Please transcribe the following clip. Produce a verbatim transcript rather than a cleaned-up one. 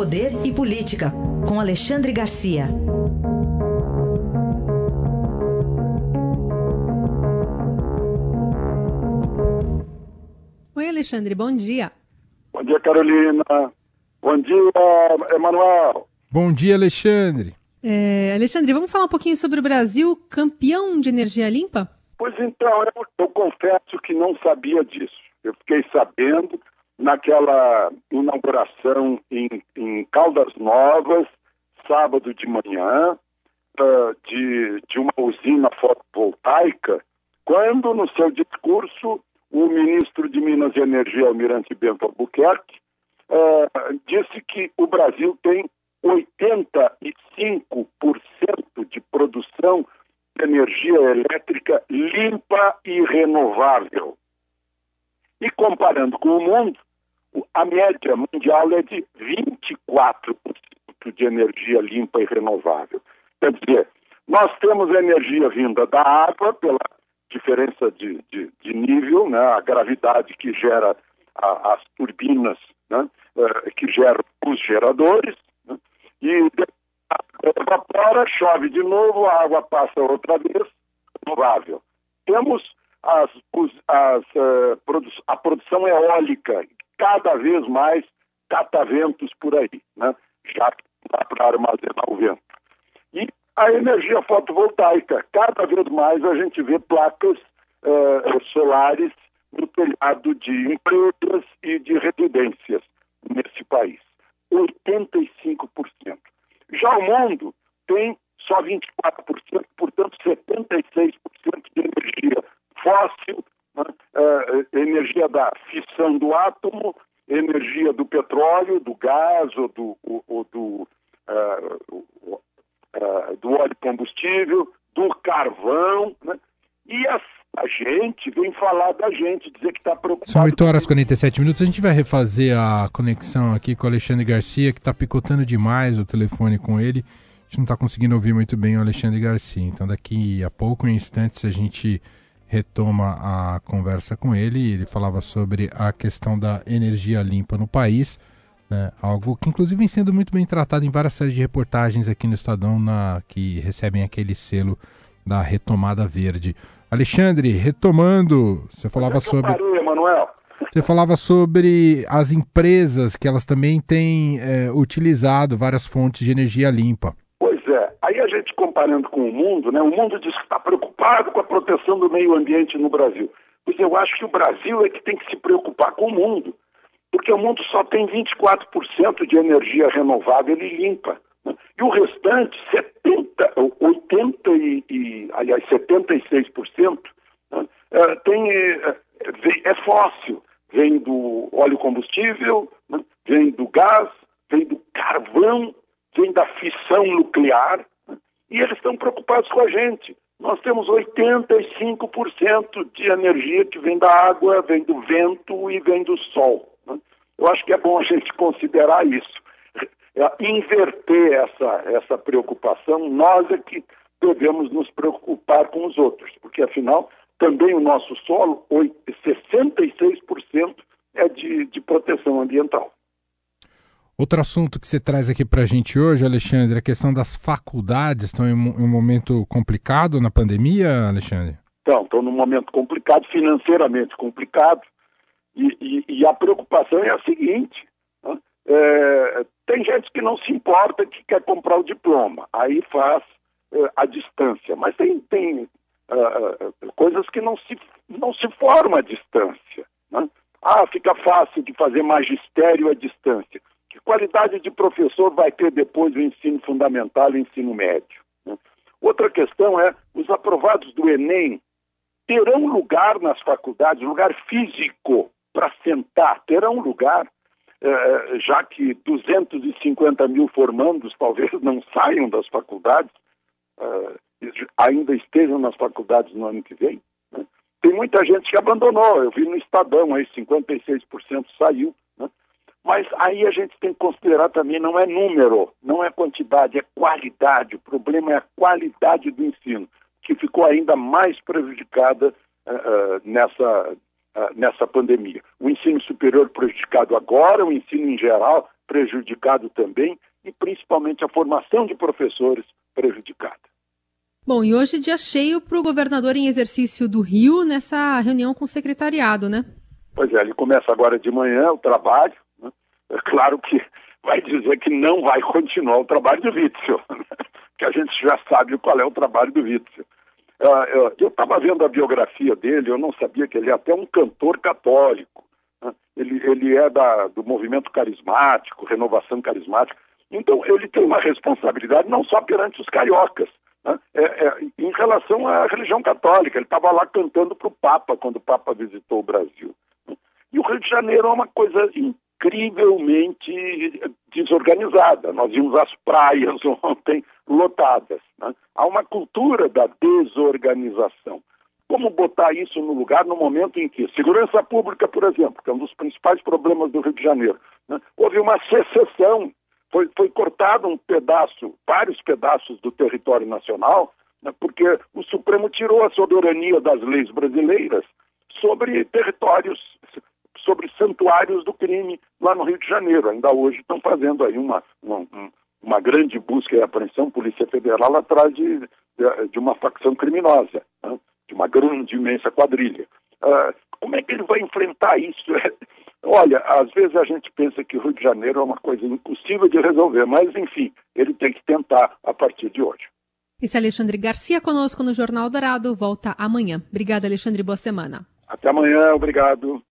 Poder e Política, com Alexandre Garcia. Oi, Alexandre, bom dia. Bom dia, Carolina. Bom dia, Emanuel. Bom dia, Alexandre. É, Alexandre, vamos falar um pouquinho sobre o Brasil campeão de energia limpa? Pois então, eu, eu confesso que não sabia disso. Eu fiquei sabendo naquela inauguração em, em Caldas Novas, sábado de manhã, uh, de, de uma usina fotovoltaica, quando no seu discurso o ministro de Minas e Energia, Almirante Bento Albuquerque, uh, disse que o Brasil tem oitenta e cinco por cento de produção de energia elétrica limpa e renovável. E comparando com o mundo, a média mundial é de vinte e quatro por cento de energia limpa e renovável. Quer dizer, nós temos energia vinda da água, pela diferença de, de, de nível, né? A gravidade que gera a, as turbinas, né? uh, que geram os geradores, e a água evapora, chove de novo, a água passa outra vez, renovável. Temos as, os, as, uh, produ a produção eólica, cada vez mais cataventos por aí, né? Já que dá para armazenar o vento. E a energia fotovoltaica, cada vez mais a gente vê placas uh, solares no telhado de empresas e de residências nesse país. oitenta e cinco por cento. Já o mundo tem só vinte e quatro por cento, portanto setenta e seis por cento de energia fóssil, né? uh, energia da fissão do átomo, energia do petróleo, do gás ou do, ou, ou do, uh, uh, do óleo combustível, do carvão, né? E as A gente vem falar da gente, dizer que está preocupado. São oito horas e quarenta e sete minutos. A gente vai refazer a conexão aqui com o Alexandre Garcia, que está picotando demais o telefone com ele. A gente não está conseguindo ouvir muito bem o Alexandre Garcia. Então, daqui a pouco, em instantes, a gente retoma a conversa com ele. Ele falava sobre a questão da energia limpa no país, né? Algo que, inclusive, vem sendo muito bem tratado em várias séries de reportagens aqui no Estadão, na... que recebem aquele selo da retomada verde. Alexandre, retomando, você falava sobre parei, você falava sobre as empresas que elas também têm é, utilizado várias fontes de energia limpa. Pois é, aí a gente comparando com o mundo, né? O mundo diz que está preocupado com a proteção do meio ambiente no Brasil. Pois eu acho que o Brasil é que tem que se preocupar com o mundo, porque o mundo só tem vinte e quatro por cento de energia renovável e limpa. E o restante, setenta, oitenta e, e aliás, setenta e seis por cento, né, tem, é, é fóssil, vem do óleo combustível, né, vem do gás, vem do carvão, vem da fissão nuclear, né, e eles estão preocupados com a gente. Nós temos oitenta e cinco por cento de energia que vem da água, vem do vento e vem do sol, né. Eu acho que é bom a gente considerar isso. Inverter essa, essa preocupação, nós é que devemos nos preocupar com os outros, porque afinal também o nosso solo, sessenta e seis por cento é de, de proteção ambiental. Outro assunto que você traz aqui para a gente hoje, Alexandre, a questão das faculdades. Estão em um momento complicado na pandemia, Alexandre? Então, estão num momento complicado, financeiramente complicado, e, e, e a preocupação é a seguinte, né? É, tem gente que não se importa, que quer comprar o diploma, aí faz é, a distância, mas tem, tem uh, coisas que não se, não se forma à distância, né? Ah, fica fácil de fazer magistério à distância. Que qualidade de professor vai ter depois o ensino fundamental e o ensino médio, né? Outra questão é, os aprovados do Enem terão lugar nas faculdades, lugar físico para sentar, terão lugar. É, já que duzentos e cinquenta mil formandos talvez não saiam das faculdades, é, ainda estejam nas faculdades no ano que vem, né? Tem muita gente que abandonou, eu vi no Estadão, aí cinquenta e seis por cento saiu, né? Mas aí a gente tem que considerar também, não é número, não é quantidade, é qualidade. O problema é a qualidade do ensino, que ficou ainda mais prejudicada uh, uh, nessa, uh, nessa pandemia. O ensino superior prejudicado agora, o ensino em geral prejudicado também, e principalmente a formação de professores prejudicada. Bom, e hoje dia cheio para o governador em exercício do Rio nessa reunião com o secretariado, né? Pois é, ele começa agora de manhã o trabalho, né? É claro que vai dizer que não vai continuar o trabalho do Witzel, né? Porque a gente já sabe qual é o trabalho do Witzel. Uh, eu estava vendo a biografia dele, eu não sabia que ele é até um cantor católico, né? Ele, ele é da, do movimento carismático, renovação carismática. Então, ele tem uma responsabilidade não só perante os cariocas, né? é, é, em relação à religião católica. Ele estava lá cantando para o Papa, quando o Papa visitou o Brasil. Né? E o Rio de Janeiro é uma coisa incrivelmente desorganizada. Nós vimos as praias ontem lotadas. Né? Há uma cultura da desorganização. Como botar isso no lugar no momento em que segurança pública, por exemplo, que é um dos principais problemas do Rio de Janeiro, né? Houve uma secessão. Foi, foi cortado um pedaço, vários pedaços do território nacional, né, porque o Supremo tirou a soberania das leis brasileiras sobre territórios, sobre santuários do crime lá no Rio de Janeiro. Ainda hoje estão fazendo aí uma, uma, uma grande busca e apreensão, Polícia Federal, atrás de, de uma facção criminosa, né, de uma grande, imensa quadrilha. Uh, como é que ele vai enfrentar isso? Olha, às vezes a gente pensa que o Rio de Janeiro é uma coisa impossível de resolver, mas, enfim, ele tem que tentar a partir de hoje. Esse é Alexandre Garcia conosco no Jornal Dourado, volta amanhã. Obrigada, Alexandre, boa semana. Até amanhã, obrigado.